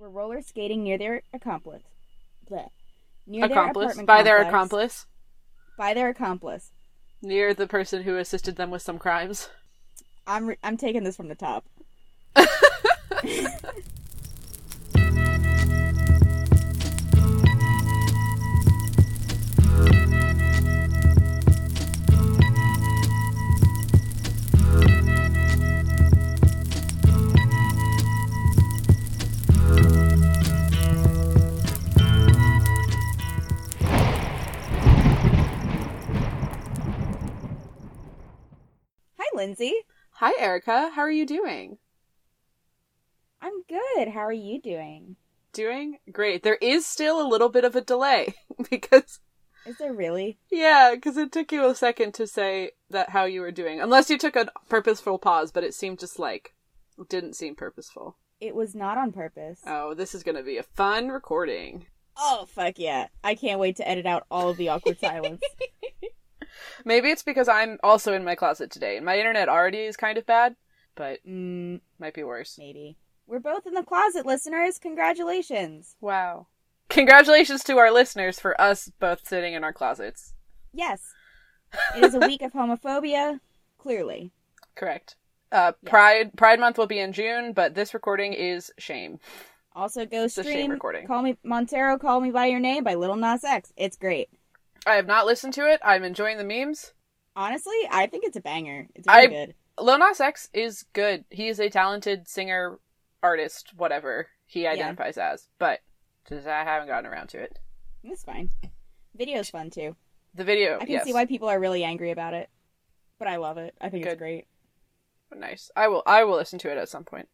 were roller skating near their accomplice. By their accomplice. Near the person who assisted them with some crimes. I'm taking this from the top. Lindsay. Hi, Erica. How are you doing? I'm good. How are you doing? Doing great. There is still a little bit of a delay because... Is there really? Yeah, because it took you a second to say that how you were doing. Unless you took a purposeful pause, but it seemed just like... It didn't seem purposeful. It was not on purpose. Oh, this is going to be a fun recording. Oh, fuck yeah. I can't wait to edit out all of the awkward silence. Maybe it's because I'm also in my closet today, and my internet already is kind of bad, but might be worse. Maybe. We're both in the closet, listeners. Congratulations. Wow. Congratulations to our listeners for us both sitting in our closets. Yes. It is a week of homophobia, clearly. Correct. Yes. Pride Month will be in June, but this recording is shame. Also go stream the shame recording. Call Me Montero, Call Me By Your Name by Lil Nas X. It's great. I have not listened to it. I'm enjoying the memes. Honestly, I think it's a banger. It's really good. Lil Nas X is good. He is a talented singer, artist, whatever he identifies as. But just, I haven't gotten around to it. It's fine. Video's fun, too. The video, I can see why people are really angry about it. But I love it. I think it's great. Nice. I will listen to it at some point.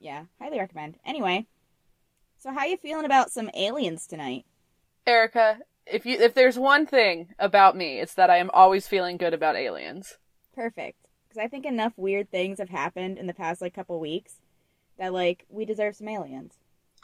Yeah, highly recommend. Anyway, so how you feeling about some aliens tonight? Erica... If there's one thing about me, it's that I am always feeling good about aliens. Perfect. Because I think enough weird things have happened in the past, couple weeks that, we deserve some aliens.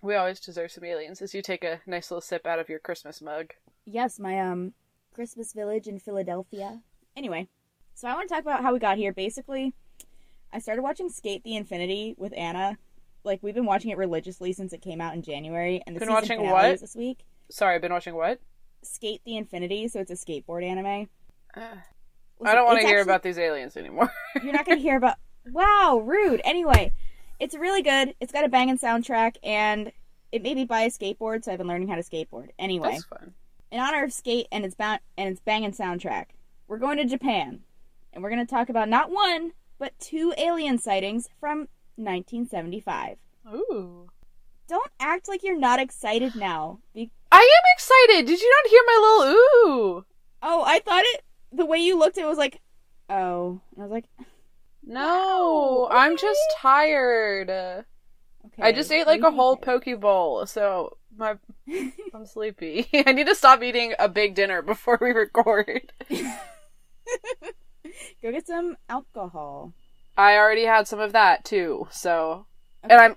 We always deserve some aliens, as you take a nice little sip out of your Christmas mug. Yes, my, Christmas village in Philadelphia. Anyway, so I want to talk about how we got here. Basically, I started watching Skate the Infinity with Anna. We've been watching it religiously since it came out in January. And the season finale was this week. Sorry, I've been watching what? Skate the Infinity, so it's a skateboard anime. I don't want to hear about these aliens anymore. You're not going to hear about... Wow, rude. Anyway, it's really good. It's got a banging soundtrack, and it made me buy a skateboard, so I've been learning how to skateboard. Anyway. That's fun. In honor of Skate and its banging soundtrack, we're going to Japan, and we're going to talk about not one, but two alien sightings from 1975. Ooh. Don't act like you're not excited now. I am excited! Did you not hear my little ooh? Oh, I thought the way you looked, it was like, oh. And I was like, no, wow, I'm just tired. Okay. I just ate a whole poke bowl, so I'm sleepy. I need to stop eating a big dinner before we record. Go get some alcohol. I already had some of that, too, so... Okay, and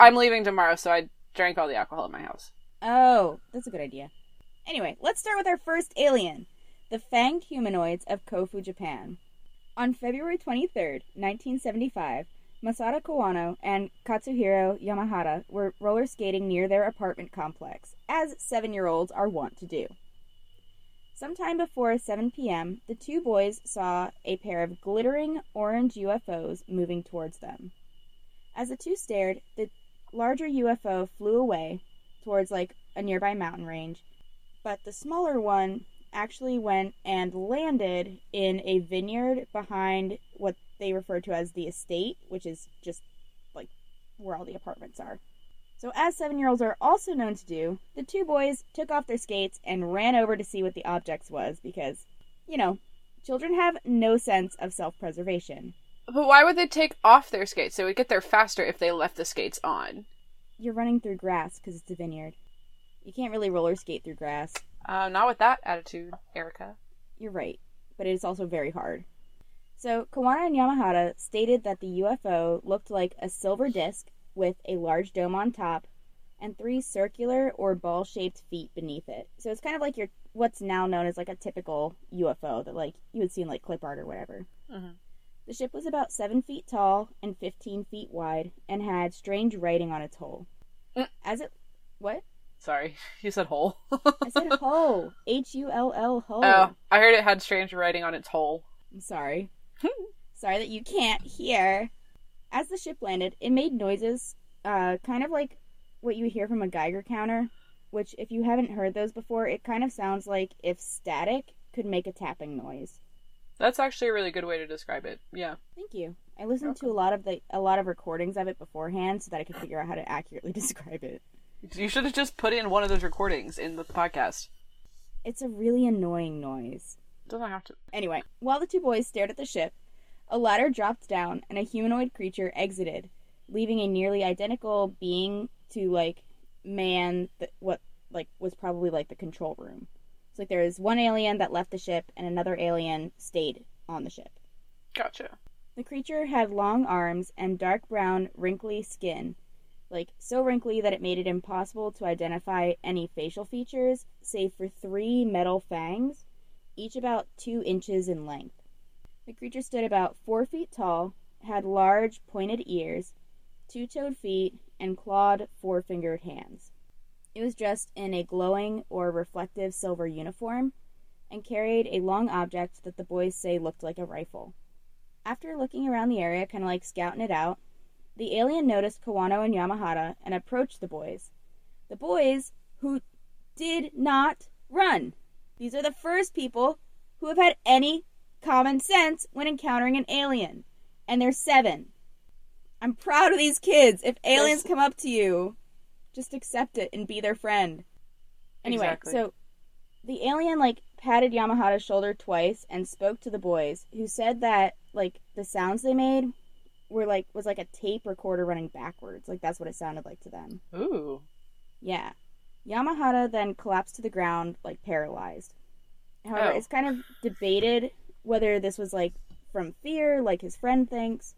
I'm leaving tomorrow, so I drank all the alcohol in my house. Oh, that's a good idea. Anyway, let's start with our first alien, the fanged humanoids of Kofu, Japan. On February 23rd, 1975, Masada Kawano and Katsuhiro Yamahata were roller skating near their apartment complex, as 7-year-olds are wont to do. Sometime before 7 p.m., the two boys saw a pair of glittering orange UFOs moving towards them. As the two stared, the larger UFO flew away towards, a nearby mountain range, but the smaller one actually went and landed in a vineyard behind what they refer to as the estate, which is just, where all the apartments are. So as 7-year-olds are also known to do, the two boys took off their skates and ran over to see what the objects was because, children have no sense of self-preservation. But why would they take off their skates? They would get there faster if they left the skates on. You're running through grass because it's a vineyard. You can't really roller skate through grass. Not with that attitude, Erica. You're right, but it's also very hard. So, Kawano and Yamahata stated that the UFO looked like a silver disc with a large dome on top and 3 circular or ball-shaped feet beneath it. So it's kind of like what's now known as a typical UFO that you would see in clip art or whatever. Mm-hmm. The ship was about 7 feet tall and 15 feet wide and had strange writing on its hull. as it... What? Sorry, you said hole. I said hole. H-U-L-L, hole. Oh, I heard it had strange writing on its hull. I'm sorry. Sorry that you can't hear. As the ship landed, it made noises, kind of like what you hear from a Geiger counter, which, if you haven't heard those before, it kind of sounds like if static could make a tapping noise. That's actually a really good way to describe it. Yeah. Thank you. I listened to a lot of recordings of it beforehand so that I could figure out how to accurately describe it. You should have just put in one of those recordings in the podcast. It's a really annoying noise. Doesn't have to. Anyway, while the two boys stared at the ship, a ladder dropped down and a humanoid creature exited, leaving a nearly identical being to, like, man what, like, was probably, like, the control room. So, like, there is one alien that left the ship and another alien stayed on the ship. Gotcha. The creature had long arms and dark brown, wrinkly skin. Like, so wrinkly that it made it impossible to identify any facial features, save for 3 metal fangs, each about 2 inches in length. The creature stood about 4 feet tall, had large, pointed ears, 2-toed feet, and clawed, 4-fingered hands. It was dressed in a glowing or reflective silver uniform, and carried a long object that the boys say looked like a rifle. After looking around the area, kind of like scouting it out, the alien noticed Kawano and Yamahata and approached the boys. The boys, who did not run. These are the first people who have had any common sense when encountering an alien. And they're 7. I'm proud of these kids. If aliens come up to you, just accept it and be their friend. Anyway, exactly. So the alien, like, patted Yamahata's shoulder twice and spoke to the boys, who said that, like, the sounds they made was like a tape recorder running backwards. Like, that's what it sounded like to them. Ooh. Yeah. Yamahata then collapsed to the ground, like, paralyzed. However, it's kind of debated whether this was, like, from fear, like his friend thinks,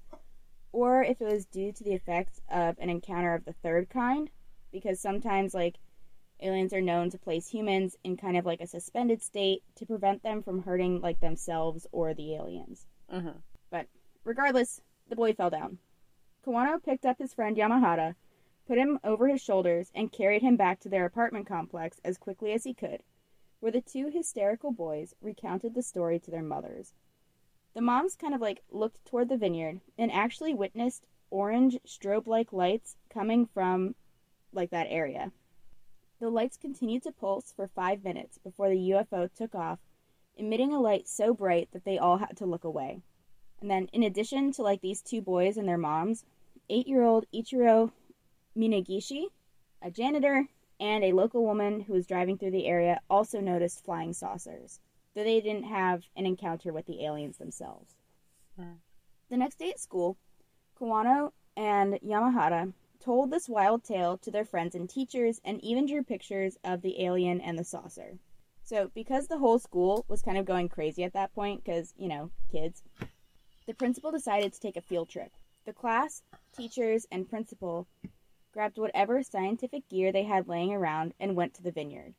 or if it was due to the effects of an encounter of the third kind, because sometimes, like, aliens are known to place humans in kind of, like, a suspended state to prevent them from hurting, like, themselves or the aliens. Uh-huh. But regardless, the boy fell down. Kawano picked up his friend Yamahata, put him over his shoulders, and carried him back to their apartment complex as quickly as he could, where the two hysterical boys recounted the story to their mothers. The moms kind of, like, looked toward the vineyard and actually witnessed orange strobe-like lights coming from, like, that area. The lights continued to pulse for 5 minutes before the UFO took off, emitting a light so bright that they all had to look away. And then, in addition to, like, these two boys and their moms, 8-year-old Ichiro Minagishi, a janitor, and a local woman who was driving through the area also noticed flying saucers, though they didn't have an encounter with the aliens themselves. Yeah. The next day at school, Kawano and Yamahata told this wild tale to their friends and teachers and even drew pictures of the alien and the saucer. So, because the whole school was kind of going crazy at that point, because, you know, kids... The principal decided to take a field trip. The class, teachers, and principal grabbed whatever scientific gear they had laying around and went to the vineyard.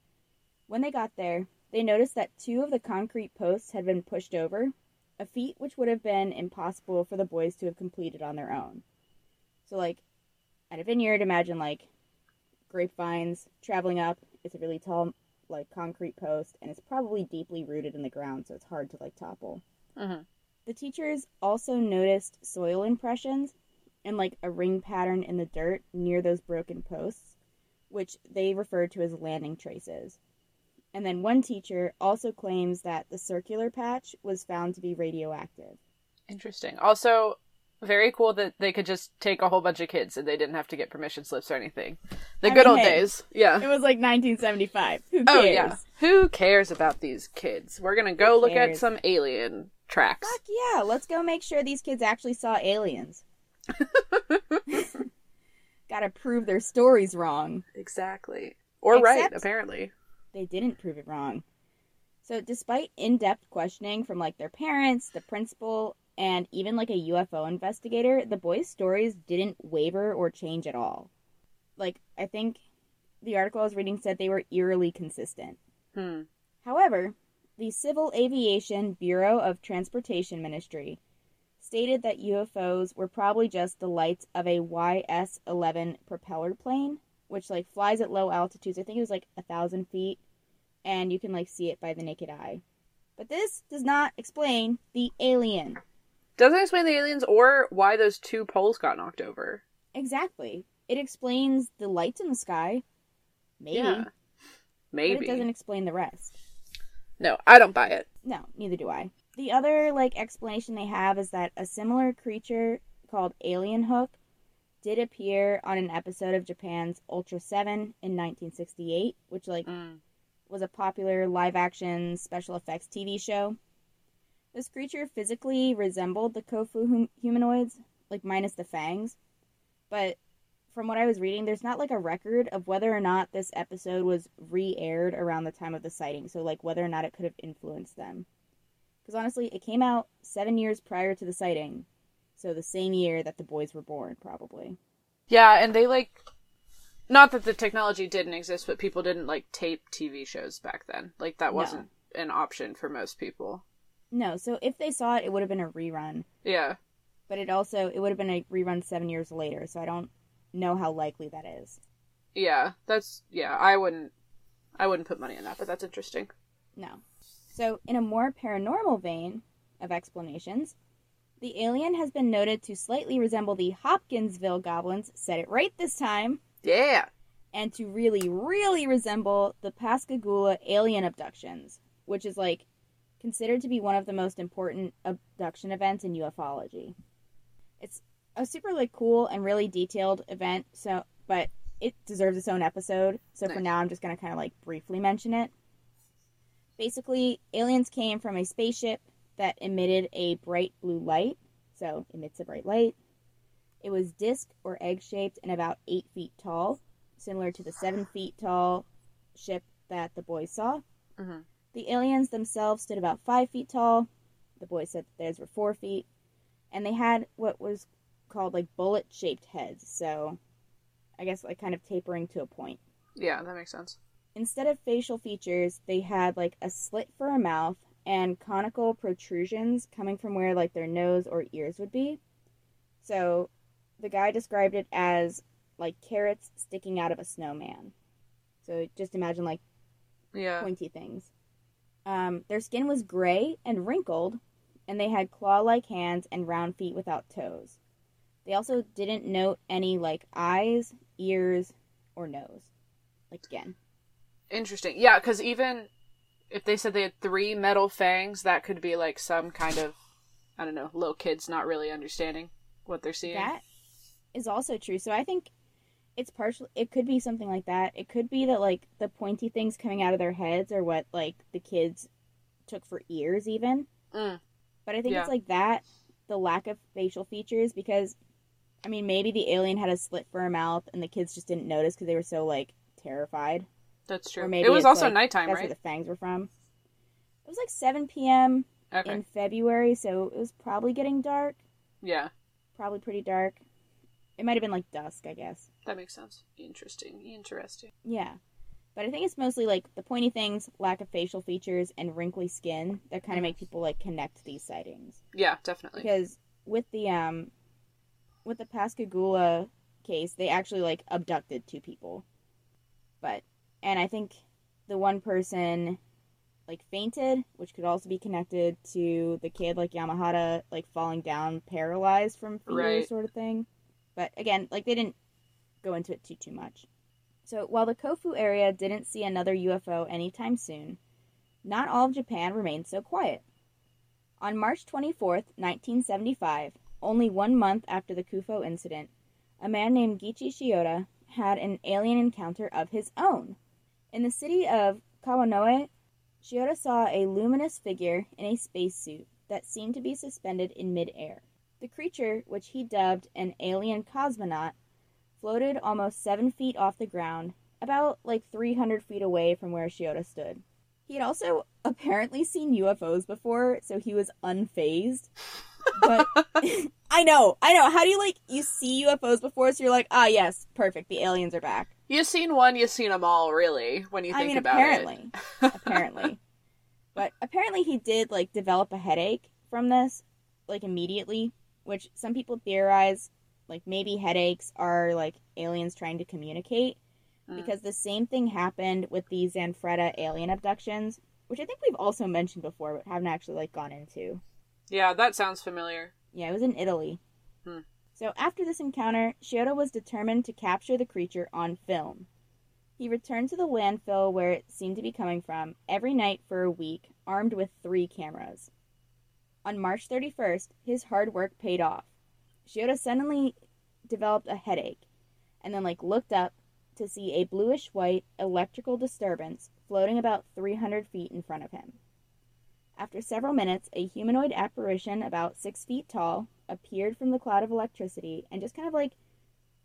When they got there, they noticed that 2 of the concrete posts had been pushed over, a feat which would have been impossible for the boys to have completed on their own. So, like, at a vineyard, imagine, like, grapevines traveling up. It's a really tall, like, concrete post, and it's probably deeply rooted in the ground, so it's hard to, like, topple. Uh-huh. The teachers also noticed soil impressions and, like, a ring pattern in the dirt near those broken posts, which they referred to as landing traces. And then one teacher also claims that the circular patch was found to be radioactive. Interesting. Also, very cool that they could just take a whole bunch of kids and they didn't have to get permission slips or anything. The good old days. Yeah. It was like 1975. Who cares? Oh, yeah. Who cares about these kids? We're going to go look at some alien tracks. Fuck yeah, let's go make sure these kids actually saw aliens. Gotta prove their stories wrong. Exactly. Or right, apparently. They didn't prove it wrong. So despite in-depth questioning from, like, their parents, the principal, and even, like, a UFO investigator, the boys' stories didn't waver or change at all. Like, I think the article I was reading said they were eerily consistent. Hmm. However, the Civil Aviation Bureau of Transportation Ministry stated that UFOs were probably just the lights of a YS-11 propeller plane which, like, flies at low altitudes. I think it was, like, 1,000 feet, and you can, like, see it by the naked eye. But this does not explain the alien. Doesn't explain the aliens or why those two poles got knocked over. Exactly. It explains the lights in the sky. Maybe. Yeah, maybe. But it doesn't explain the rest. No, I don't buy it. No, neither do I. The other, like, explanation they have is that a similar creature called Alien Hook did appear on an episode of Japan's Ultra 7 in 1968, which, like, was a popular live-action special effects TV show. This creature physically resembled the Kofu humanoids, like, minus the fangs. But from what I was reading, there's not, like, a record of whether or not this episode was re-aired around the time of the sighting. So, like, whether or not it could have influenced them. Because, honestly, it came out 7 years prior to the sighting. So, the same year that the boys were born, probably. Yeah, and they, like... Not that the technology didn't exist, but people didn't, like, tape TV shows back then. Like, that wasn't an option for most people. No, so if they saw it, it would have been a rerun. Yeah. But it would have been a rerun 7 years later, so I don't know how likely that is. Yeah, I wouldn't put money on that, but that's interesting. No. So, in a more paranormal vein of explanations, the alien has been noted to slightly resemble the Hopkinsville goblins, said it right this time. Yeah. And to really, really resemble the Pascagoula alien abductions, which is, like, considered to be one of the most important abduction events in ufology. It's a super, like, cool and really detailed event, but it deserves its own episode, so nice. For now I'm just going to kind of, like, briefly mention it. Basically, aliens came from a spaceship that emitted a bright blue light, so emits a bright light. It was disc or egg-shaped and about 8 feet tall, similar to the 7 feet tall ship that the boys saw. Mm-hmm. The aliens themselves stood about 5 feet tall. The boys said that theirs were 4 feet. And they had what was called, like, bullet-shaped heads. So, I guess, like, kind of tapering to a point. Yeah, that makes sense. Instead of facial features, they had, like, a slit for a mouth and conical protrusions coming from where, like, their nose or ears would be. So... The guy described it as, like, carrots sticking out of a snowman. So just imagine, like, pointy things. Their skin was gray and wrinkled, and they had claw-like hands and round feet without toes. They also didn't note any, like, eyes, ears, or nose. Like, again. Interesting. Yeah, because even if they said they had 3 metal fangs, that could be, like, some kind of, I don't know, little kids not really understanding what they're seeing. That is also true. So I think it's partially, it could be something like that. It could be that, like, the pointy things coming out of their heads are what, like, the kids took for ears even. But I think it's like that, the lack of facial features, because, I mean, maybe the alien had a slit for a mouth and the kids just didn't notice because they were so, like, terrified. That's true. Or maybe it was also, like, nighttime, that's right? That's where the fangs were from. It was like 7 p.m. Okay. In February, so it was probably getting dark. Yeah. Probably pretty dark. It might have been, like, dusk, I guess. That makes sense. Interesting. Yeah. But I think it's mostly, like, the pointy things, lack of facial features, and wrinkly skin that kind of make people, like, connect these sightings. Yeah, definitely. Because with the Pascagoula case, they actually, like, abducted 2 people. And I think the one person, like, fainted, which could also be connected to the kid, like, Yamahata, like, falling down paralyzed from fear, sort of thing. But, again, like, they didn't go into it too much. So, while the Kofu area didn't see another UFO anytime soon, not all of Japan remained so quiet. On March 24th, 1975, only 1 month after the Kufo incident, a man named Gichi Shiota had an alien encounter of his own. In the city of Kawanoe, Shiota saw a luminous figure in a spacesuit that seemed to be suspended in midair. The creature, which he dubbed an alien cosmonaut, floated almost 7 feet off the ground, about, like, 300 feet away from where Shiota stood. He had also apparently seen UFOs before, so he was unfazed. But I know. How do you, like, you see UFOs before, so you're like, ah, yes, perfect, the aliens are back. You've seen one, you've seen them all, really, when you think about it. Apparently. But apparently he did, like, develop a headache from this, like, immediately, which some people theorize, like, maybe headaches are, like, aliens trying to communicate, because the same thing happened with the Zanfretta alien abductions, which I think we've also mentioned before, but haven't actually, like, gone into. Yeah, that sounds familiar. Yeah, it was in Italy. Hmm. So after this encounter, Shiota was determined to capture the creature on film. He returned to the landfill where it seemed to be coming from every night for a week, armed with 3 cameras. On March 31st, his hard work paid off. Shiota suddenly developed a headache, and then, like, looked up to see a bluish-white electrical disturbance floating about 300 feet in front of him. After several minutes, a humanoid apparition about 6 feet tall appeared from the cloud of electricity and just kind of, like,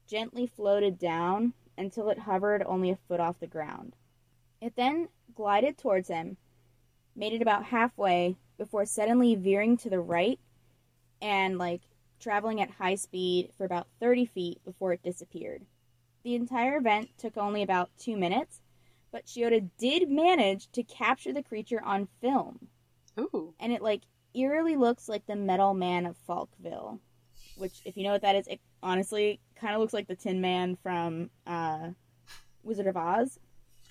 gently floated down until it hovered only a foot off the ground. It then glided towards him, made it about halfway, before suddenly veering to the right and, like, traveling at high speed for about 30 feet before it disappeared. The entire event took only about 2 minutes, but Shiota did manage to capture the creature on film. Ooh. And it, like, eerily looks like the Metal Man of Falkville, which, if you know what that is, it honestly kind of looks like the Tin Man from Wizard of Oz.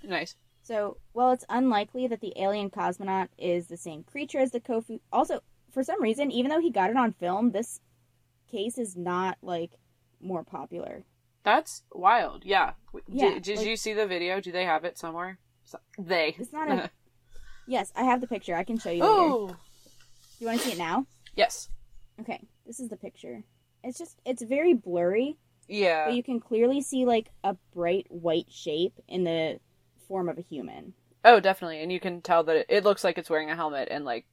Nice. So, while it's unlikely that the alien cosmonaut is the same creature as the Kofu... Also, for some reason, even though he got it on film, this case is not, like, more popular. That's wild, yeah. Yeah, did you see the video? Do they have it somewhere? It's not a... Yes, I have the picture. I can show you later. You want to see it now? Yes. Okay, this is the picture. It's just... It's very blurry. Yeah. But you can clearly see, like, a bright white shape in the form of a human. Oh, definitely. And you can tell that it looks like it's wearing a helmet and, like,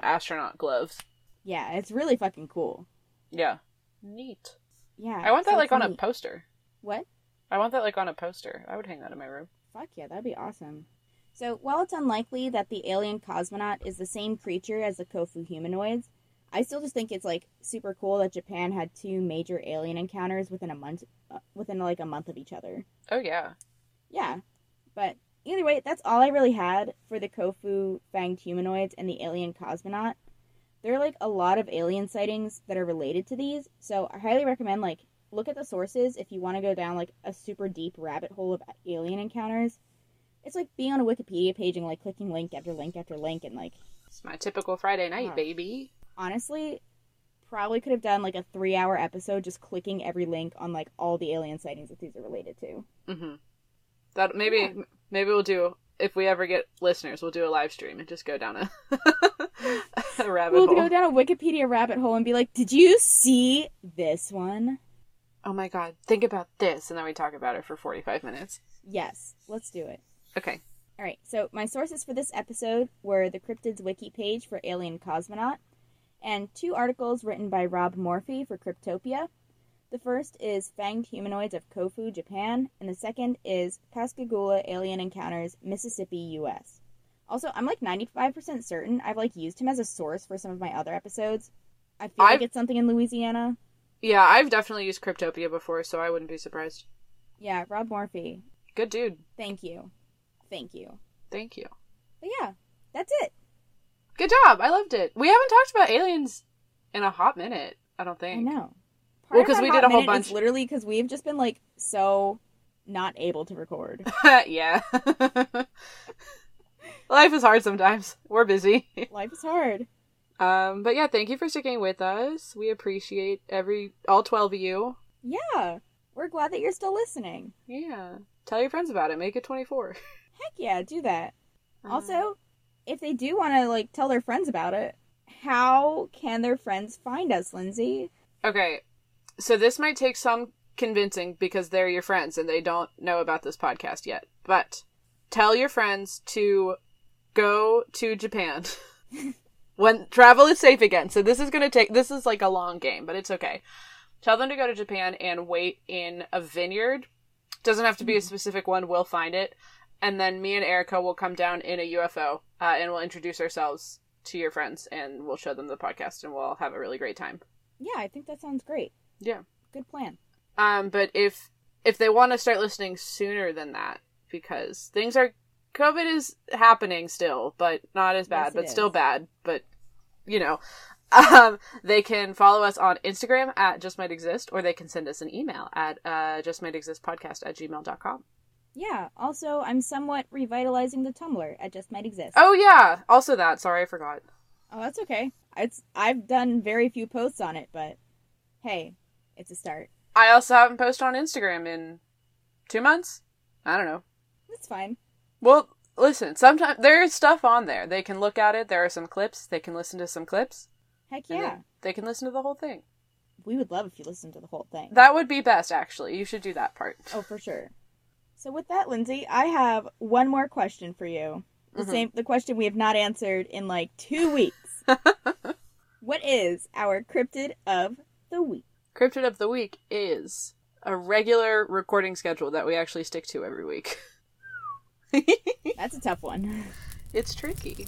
astronaut gloves. Yeah, it's really fucking cool. Yeah. Neat. Yeah. I want that, like, on a poster. What? I want that, like, on a poster. I would hang that in my room. Fuck yeah, that'd be awesome. So, while it's unlikely that the alien cosmonaut is the same creature as the Kofu humanoids, I still just think it's, like, super cool that Japan had 2 major alien encounters within a month of each other. Oh, yeah. Yeah. But either way, that's all I really had for the Kofu fanged humanoids and the alien cosmonaut. There are, like, a lot of alien sightings that are related to these, so I highly recommend, like, look at the sources if you want to go down, like, a super deep rabbit hole of alien encounters. It's like being on a Wikipedia page and, like, clicking link after link after link and, like... It's my typical Friday night, baby. Honestly, probably could have done, like, a 3-hour episode just clicking every link on, like, all the alien sightings that these are related to. Mm-hmm. That maybe we'll do, if we ever get listeners, we'll do a live stream and just go down a, a rabbit hole. We'll go down a Wikipedia rabbit hole and be like, did you see this one? Oh my god, think about this. And then we talk about it for 45 minutes. Yes, let's do it. Okay. All right, so my sources for this episode were the Cryptids Wiki page for Alien Cosmonaut and 2 articles written by Rob Morphy for Cryptopia. The first is Fanged Humanoids of Kofu, Japan, and the second is Pascagoula Alien Encounters, Mississippi, U.S. Also, I'm like 95% certain I've like used him as a source for some of my other episodes. I feel like it's something in Louisiana. Yeah, I've definitely used Cryptopia before, so I wouldn't be surprised. Yeah, Rob Morphy. Good dude. Thank you. But yeah, that's it. Good job. I loved it. We haven't talked about aliens in a hot minute, I don't think. I know. Well, because we did a whole bunch. Literally, because we've just been, like, so not able to record. Yeah. Life is hard sometimes. We're busy. Life is hard. But yeah, thank you for sticking with us. We appreciate all 12 of you. Yeah. We're glad that you're still listening. Yeah. Tell your friends about it. Make it 24. Heck yeah, do that. Also, if they do want to, like, tell their friends about it, how can their friends find us, Lindsay? Okay. So this might take some convincing because they're your friends and they don't know about this podcast yet. But tell your friends to go to Japan when travel is safe again. So this is like a long game, but it's okay. Tell them to go to Japan and wait in a vineyard. Doesn't have to be a specific one. We'll find it. And then me and Erica will come down in a UFO and we'll introduce ourselves to your friends and we'll show them the podcast and we'll have a really great time. Yeah, I think that sounds great. Yeah. Good plan. But if they want to start listening sooner than that, because COVID is happening still, but not as bad, still bad, but, you know, they can follow us on Instagram @JustMightExist, or they can send us an email at justmightexistpodcast@gmail.com. Yeah, also, I'm somewhat revitalizing the Tumblr. It just might exist. Oh, yeah. Also that. Sorry, I forgot. Oh, that's okay. I've done very few posts on it, but hey, it's a start. I also haven't posted on Instagram in 2 months? I don't know. That's fine. Well, listen, sometimes there is stuff on there. They can look at it. There are some clips. They can listen to some clips. Heck yeah. They can listen to the whole thing. We would love if you listened to the whole thing. That would be best, actually. You should do that part. Oh, for sure. So with that, Lindsay, I have one more question for you. The question we have not answered in like 2 weeks. What is our cryptid of the week? Cryptid of the week is a regular recording schedule that we actually stick to every week. That's a tough one. It's tricky.